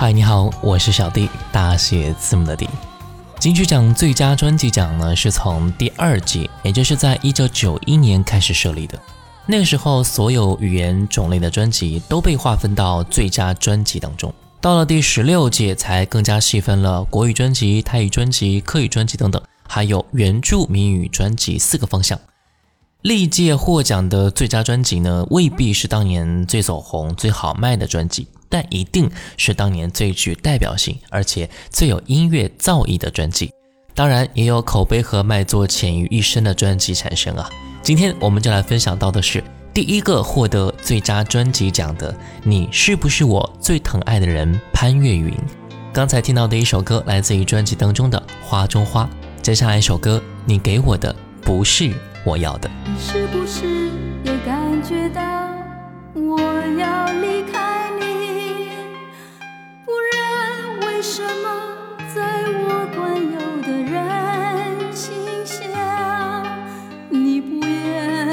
嗨，你好，我是小弟，大写字母的D。金曲奖最佳专辑奖呢，是从第二届，也就是在1991年开始设立的。那个时候，所有语言种类的专辑都被划分到最佳专辑当中。到了第16届，才更加细分了国语专辑、泰语专辑、客语专辑等等，还有原住民语专辑4个方向。历届获奖的最佳专辑呢，未必是当年最走红、最好卖的专辑，但一定是当年最具代表性，而且最有音乐造诣的专辑。当然，也有口碑和卖座潜于一身的专辑产生啊。今天我们就来分享到的是第一个获得最佳专辑奖的《你是不是我最疼爱的人》潘越云。刚才听到的一首歌来自于专辑当中的《花中花》，接下来一首歌《你给我的不是我要的》。你是不是也感觉到我要离开你？不然为什么在我惯有的人心下，你不言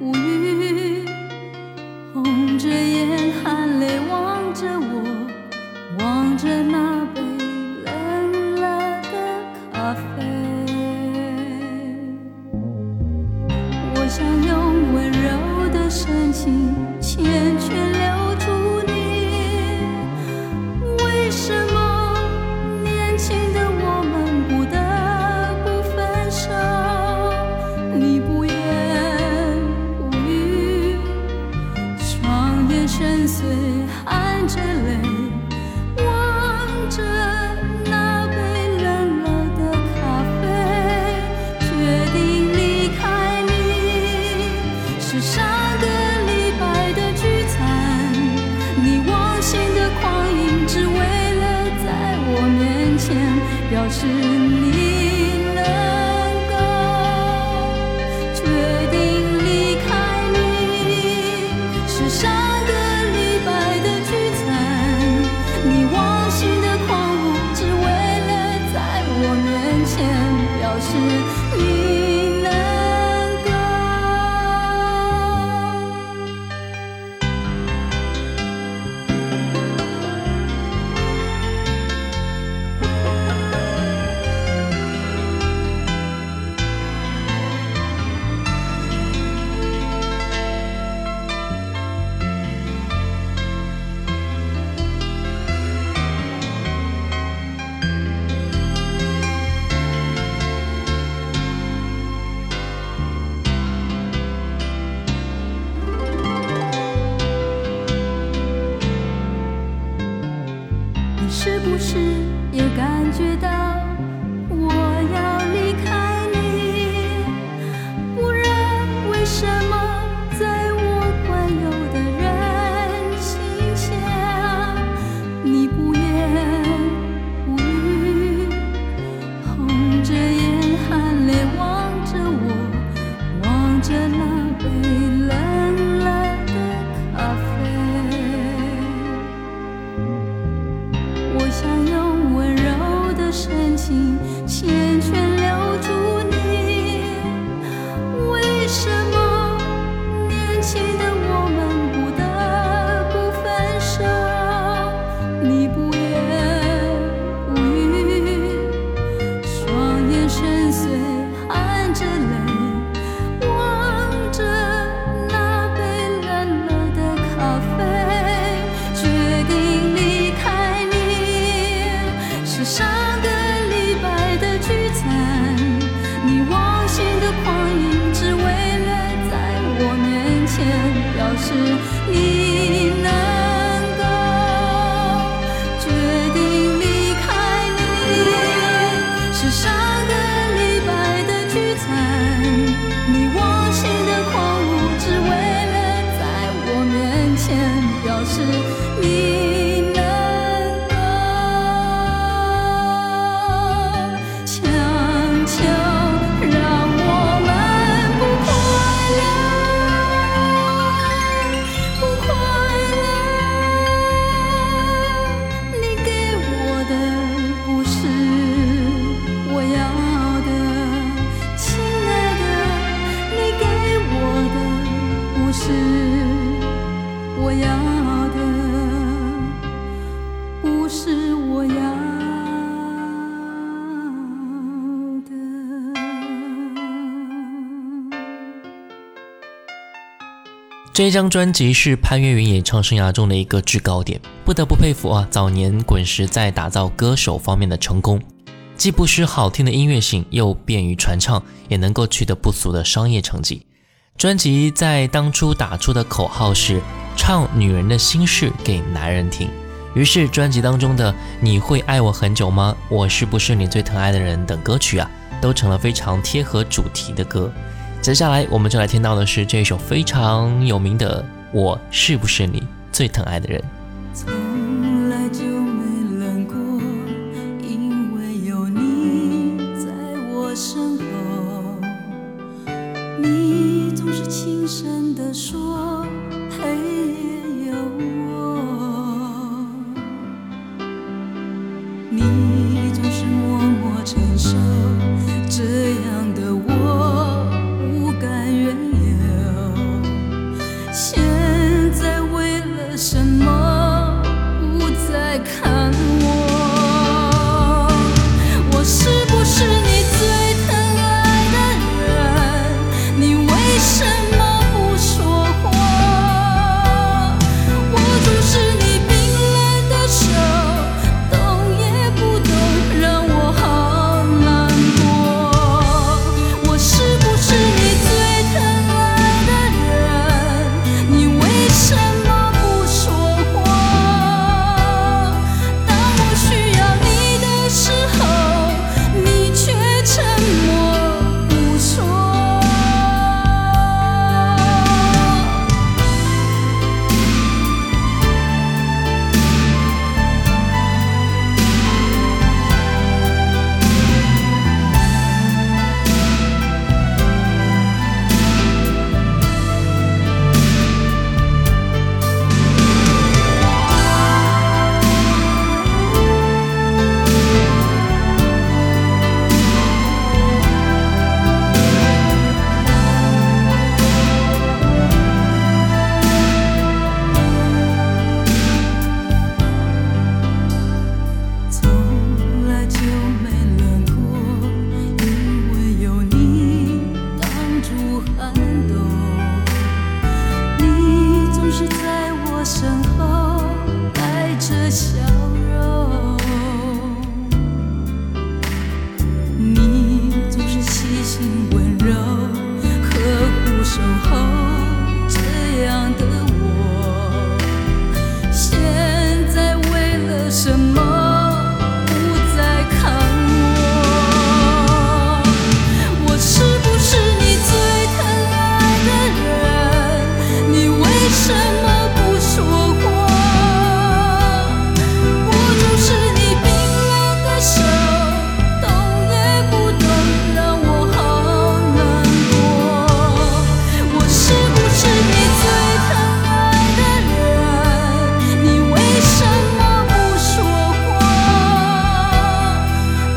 不语，红着眼含泪望着我，望着那杯冷了的咖啡。我想用温柔的深情缱绻留住你，为什么年轻的我们不得不分手？你不言不语，双眼深邃含着泪，望着那杯冷了的咖啡，决定离开你。是上个礼拜的聚餐，你忘形的狂饮，只为了在我面前表示你能够决定离开你。是上个礼拜的聚餐，你忘形的狂舞，只为了在我面前表示你不是我要这一张专辑是潘越云演唱生涯中的一个制高点，不得不佩服早年滚石在打造歌手方面的成功，既不失好听的音乐性，又便于传唱，也能够取得不俗的商业成绩。专辑在当初打出的口号是唱女人的心事给男人听，于是专辑当中的你会爱我很久吗，我是不是你最疼爱的人等歌曲都成了非常贴合主题的歌。接下来我们就来听到的是这首非常有名的我是不是你最疼爱的人。从来就没冷过，因为有你在我身后，你总是轻声地说陪有我，你总是默默承受，这样的我不敢怨尤，现在为了什么不再看我，我是不是你最疼爱的人，你为什么不说话，我总是你冰冷的手，懂也不懂，让我好难过，我是不是你最疼爱的人，你为什么不说话，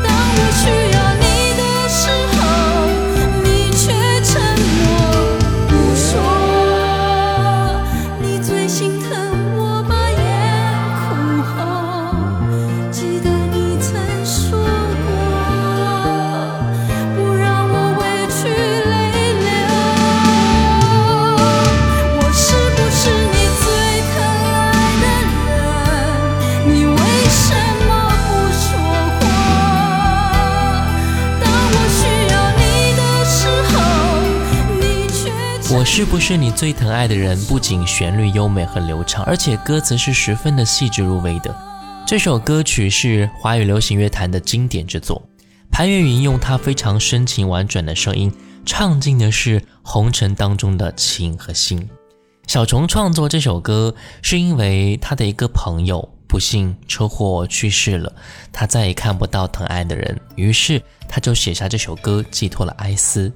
当我需要你的时候，你却沉默不说。我是不是你最疼爱的人，不仅旋律优美和流畅，而且歌词是十分的细致入微的。这首歌曲是华语流行乐坛的经典之作，潘越云用他非常深情婉转的声音，唱尽的是红尘当中的情和心。小虫创作这首歌是因为他的一个朋友不幸车祸去世了，他再也看不到疼爱的人，于是他就写下这首歌，寄托了哀思。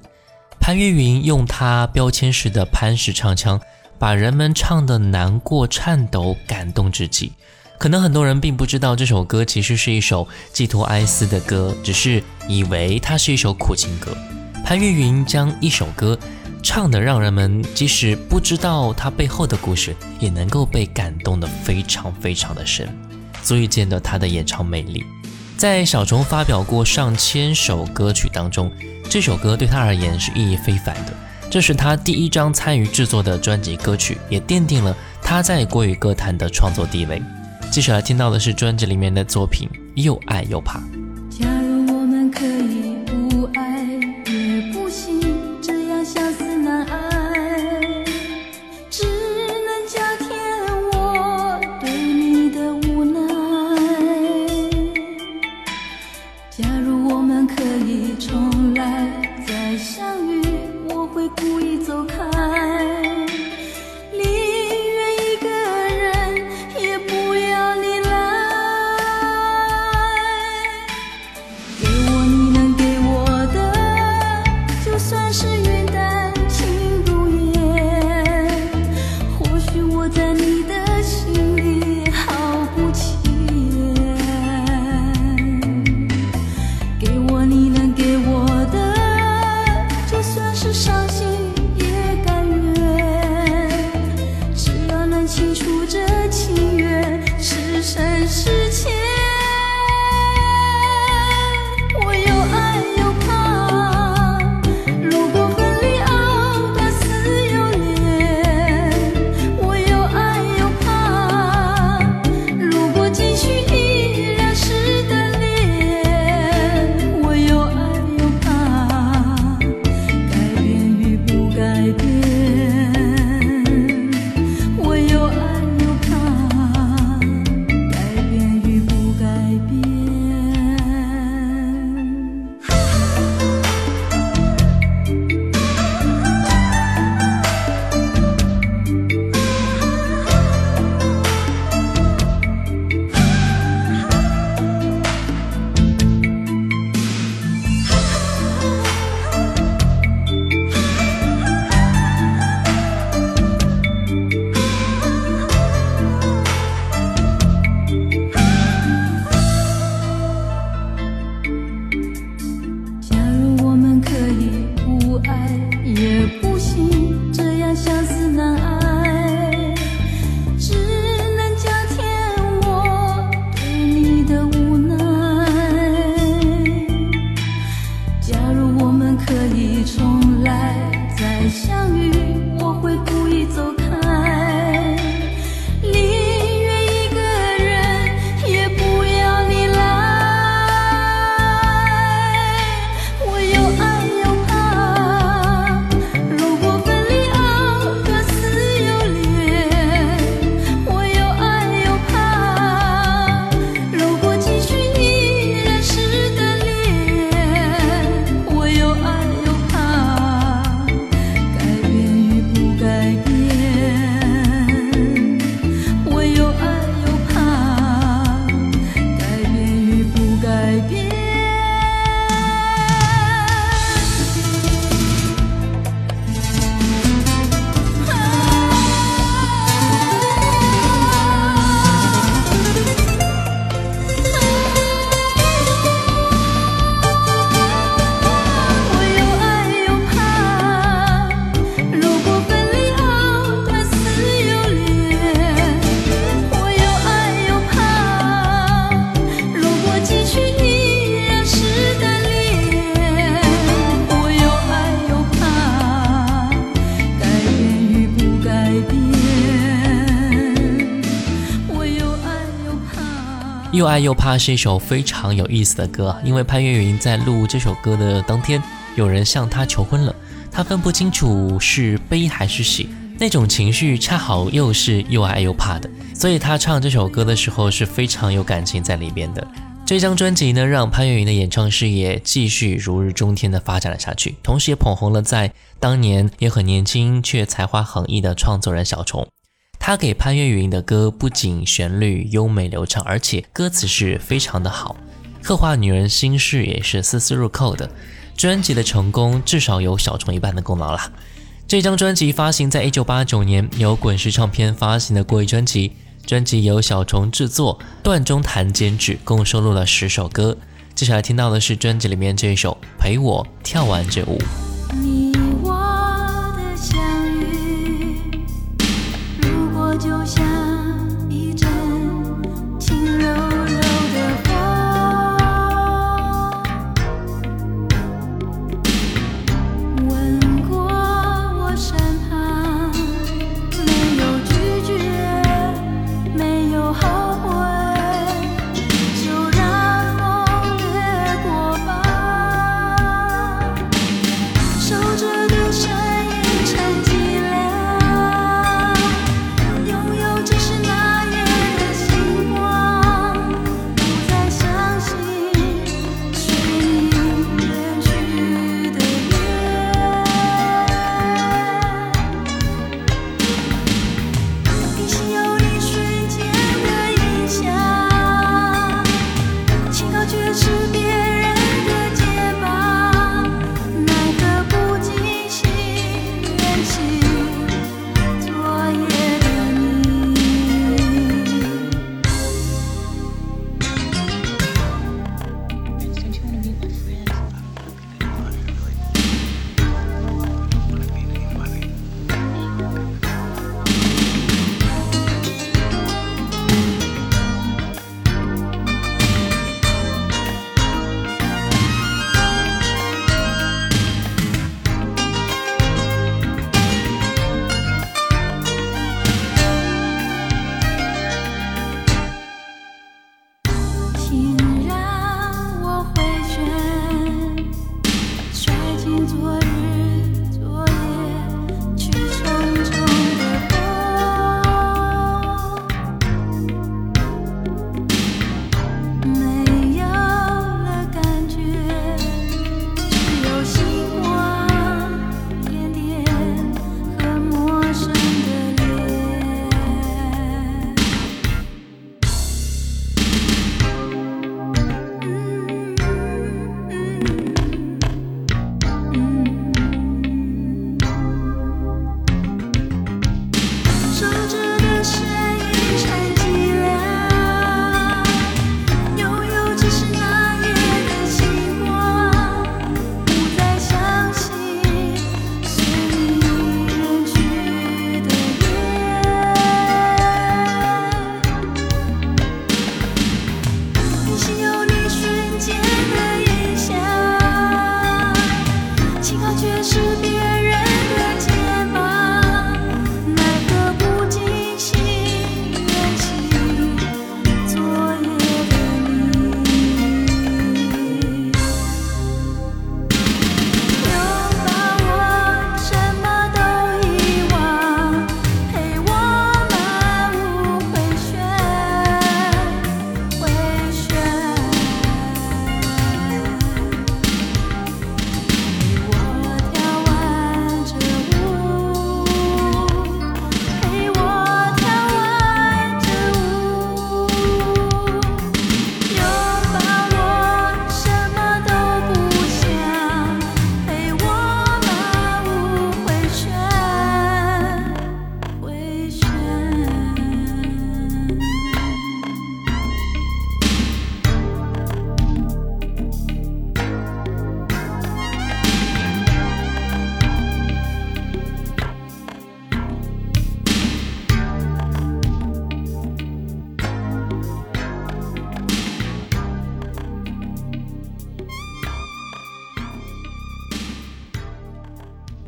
潘越云用他标签式的潘氏唱腔，把人们唱得难过、颤抖、感动至极。可能很多人并不知道这首歌其实是一首寄托哀思的歌，只是以为它是一首苦情歌。潘越云将一首歌唱得让人们即使不知道它背后的故事，也能够被感动得非常非常的深，足以见得他的演唱魅力。在小虫发表过上千首歌曲当中，这首歌对他而言是意义非凡的。这是他第一张参与制作的专辑歌曲，也奠定了他在国语歌坛的创作地位。接下来听到的是专辑里面的作品《又爱又怕》。假如我们可以不爱也不行，这样相思难挨，只能加添我对你的无奈。假如我们可以重来再相遇，我会故意走开，又爱又怕是一首非常有意思的歌，因为潘越云在录这首歌的当天，有人向他求婚了，他分不清楚是悲还是喜，那种情绪恰好又是又爱又怕的，所以他唱这首歌的时候是非常有感情在里边的。这张专辑呢，让潘越云的演唱事业继续如日中天的发展了下去，同时也捧红了在当年也很年轻却才华横溢的创作人小虫。他给潘越云的歌不仅旋律优美流畅，而且歌词是非常的好，刻画女人心事也是丝丝入扣的。专辑的成功至少有小虫一半的功劳啦。这张专辑发行在1989年，由滚石唱片发行的国语专辑，专辑由小虫制作，段中谭监制，共收录了10首歌。接下来听到的是专辑里面这一首《陪我跳完这舞》。就像一阵轻柔柔的风，吻过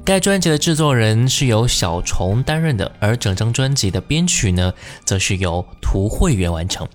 该专辑的制作人是由小虫担任的，而整张专辑的编曲呢，则是由涂惠源完成。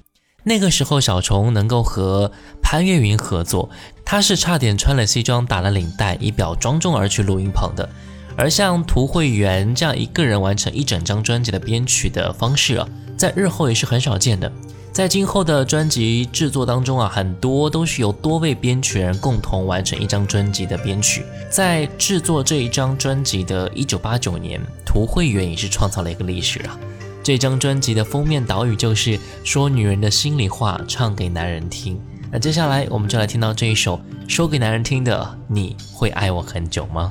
那个时候小虫能够和潘越云合作，他是差点穿了西装打了领带，以表庄重而去录音棚的。而像涂惠源这样一个人完成一整张专辑的编曲的方式啊，在日后也是很少见的。在今后的专辑制作当中啊，很多都是由多位编曲人共同完成一张专辑的编曲。在制作这一张专辑的1989年，涂惠源也是创造了一个历史啊。这张专辑的封面导语就是说女人的心里话，唱给男人听。那接下来我们就来听到这一首说给男人听的《你会爱我很久吗》。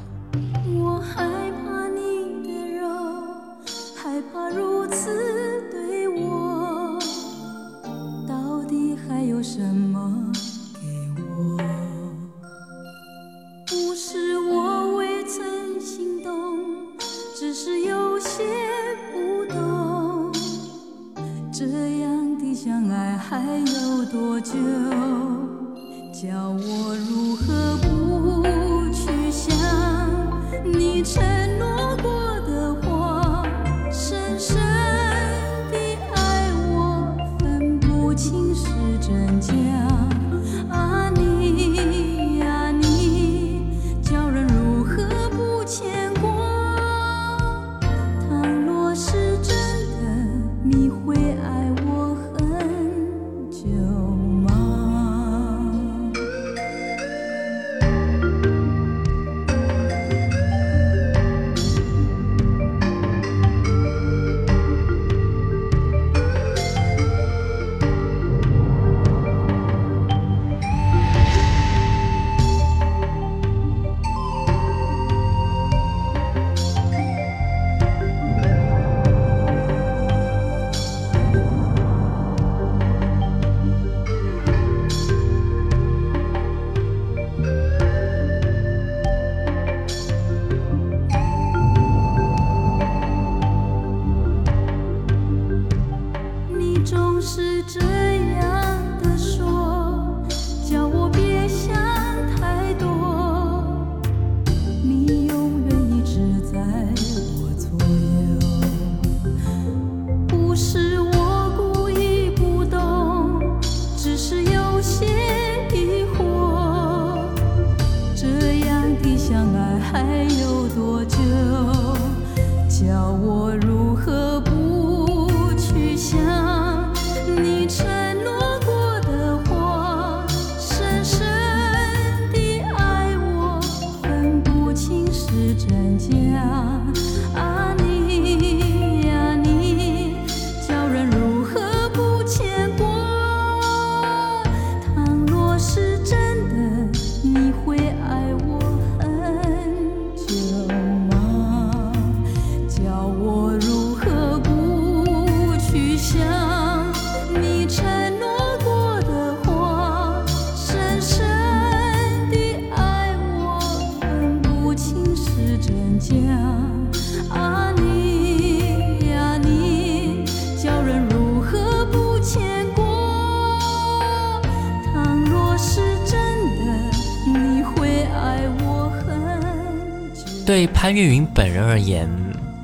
对潘越云本人而言，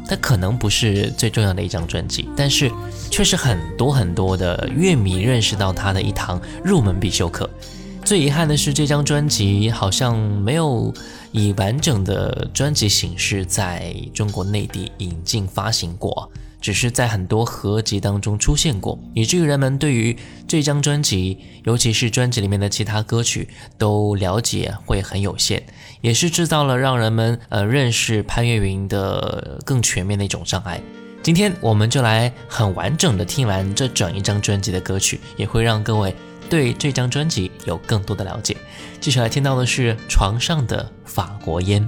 他可能不是最重要的一张专辑，但是却是很多很多的乐迷认识到他的一堂入门必修课。最遗憾的是，这张专辑好像没有以完整的专辑形式在中国内地引进发行过，只是在很多合集当中出现过，以至于人们对于这张专辑，尤其是专辑里面的其他歌曲都了解会很有限，也是制造了让人们认识潘越云的更全面的一种障碍。今天我们就来很完整的听完这整一张专辑的歌曲，也会让各位对这张专辑有更多的了解。接下来听到的是《床上的法国烟》。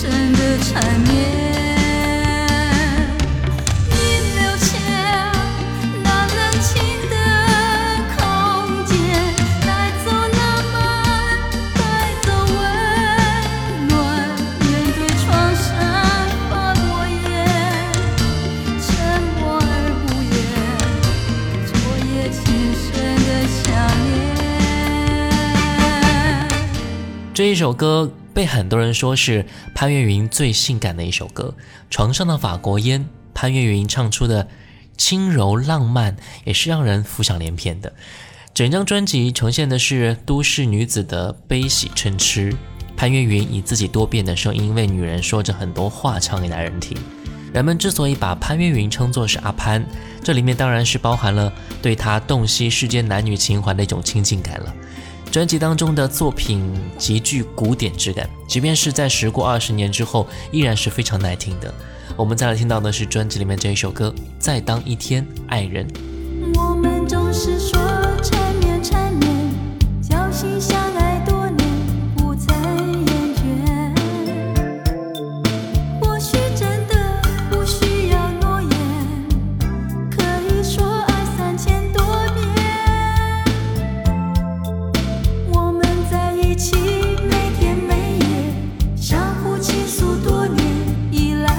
深的缠绵。这一首歌被很多人说是潘越云最性感的一首歌，床上的法国烟，潘越云唱出的轻柔浪漫也是让人浮想联翩的。整张专辑呈现的是都市女子的悲喜嗔痴，潘越云以自己多变的声音为女人说着很多话唱给男人听。人们之所以把潘越云称作是阿潘，这里面当然是包含了对她洞悉世间男女情怀的一种亲近感了。专辑当中的作品极具古典质感，即便是在时过20年之后依然是非常耐听的。我们再来听到的是专辑里面这一首歌《再当一天爱人》。我们总是说缠绵缠绵，交心相爱多年不曾厌倦，或许真的不需要诺言，可以说爱3000多遍。我们在一起每天每夜，相互倾诉多年依赖。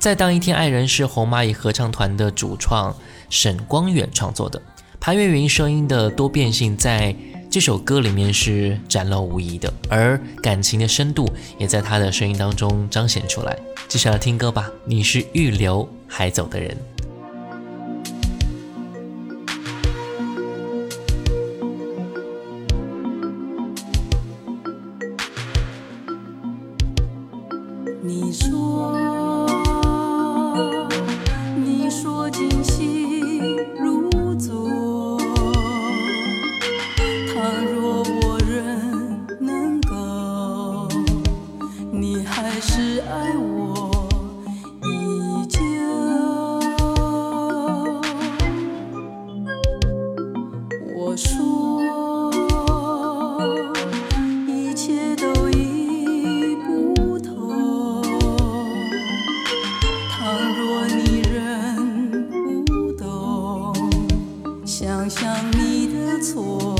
在当一天爱人是红蚂蚁合唱团的主创沈光远创作的，潘越云声音的多变性在这首歌里面是展露无遗的，而感情的深度也在他的声音当中彰显出来。接下来听歌吧，你是预留还走的人。你说今夕如昨，倘若我仍能够，你还是爱我依旧。我说一切都已不同，倘若你想想你的错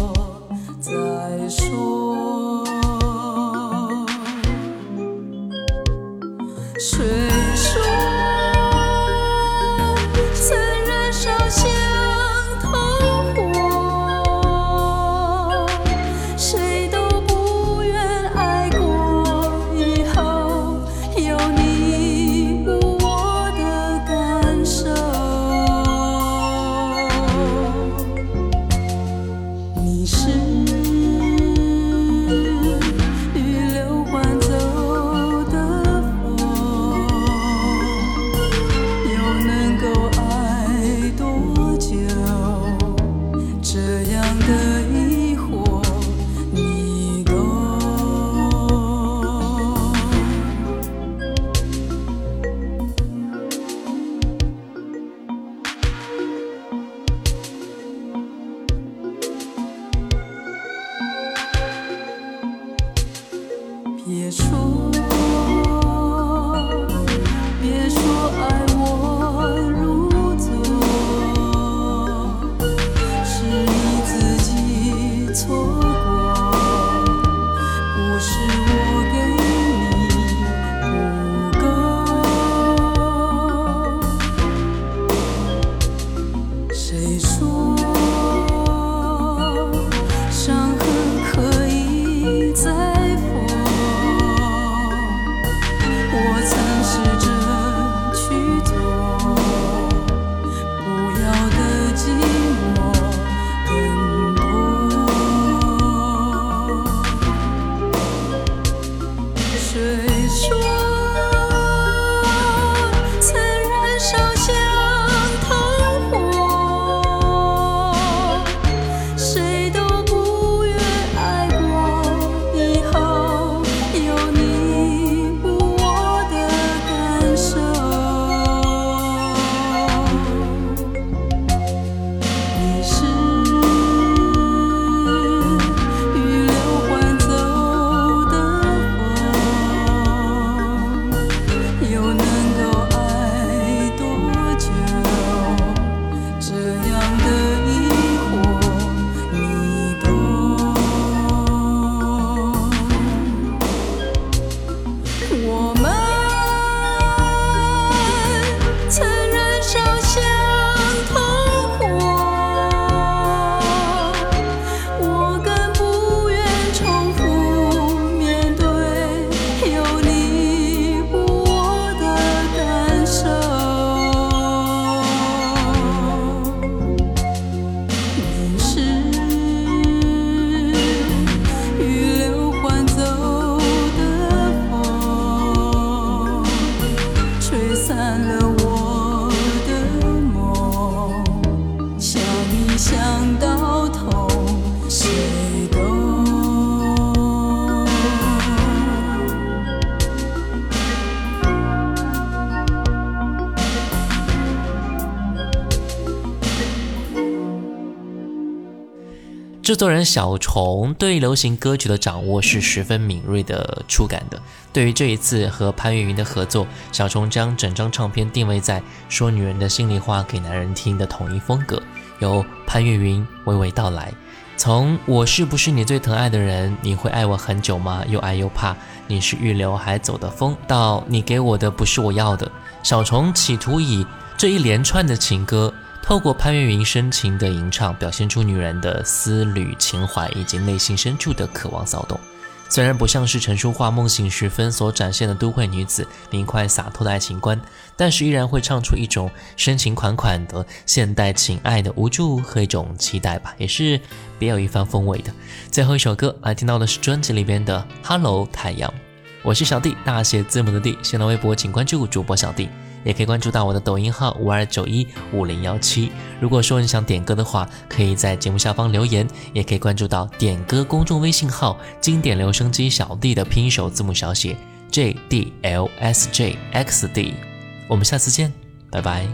再说，谁说曾燃烧相同火，谁都不愿爱过以后有你无我的感受。别说爱我如昨，是你自己错过，不是我给你不够。谁说伤痕可以再制作人小虫对流行歌曲的掌握是十分敏锐的触感的。对于这一次和潘越云的合作，小虫将整张唱片定位在说女人的心里话给男人听的统一风格，由潘越云娓娓道来。从我是不是你最疼爱的人，你会爱我很久吗，又爱又怕，你是预留还走的风，到你给我的不是我要的，小虫企图以这一连串的情歌，透过潘越云深情的吟唱，表现出女人的丝缕情怀以及内心深处的渴望骚动。虽然不像是陈淑桦梦醒时分所展现的都会女子明快洒脱的爱情观，但是依然会唱出一种深情款款的现代情爱的无助和一种期待吧，也是别有一番风味的。最后一首歌来听到的是专辑里边的 Hello 太阳。我是小弟，大写字母的弟，新浪微博请关注主播小弟，也可以关注到我的抖音号52915017。如果说你想点歌的话，可以在节目下方留言，也可以关注到点歌公众微信号经典留声机小弟的拼音首字母小写 JDLSJXD。我们下次见，拜拜。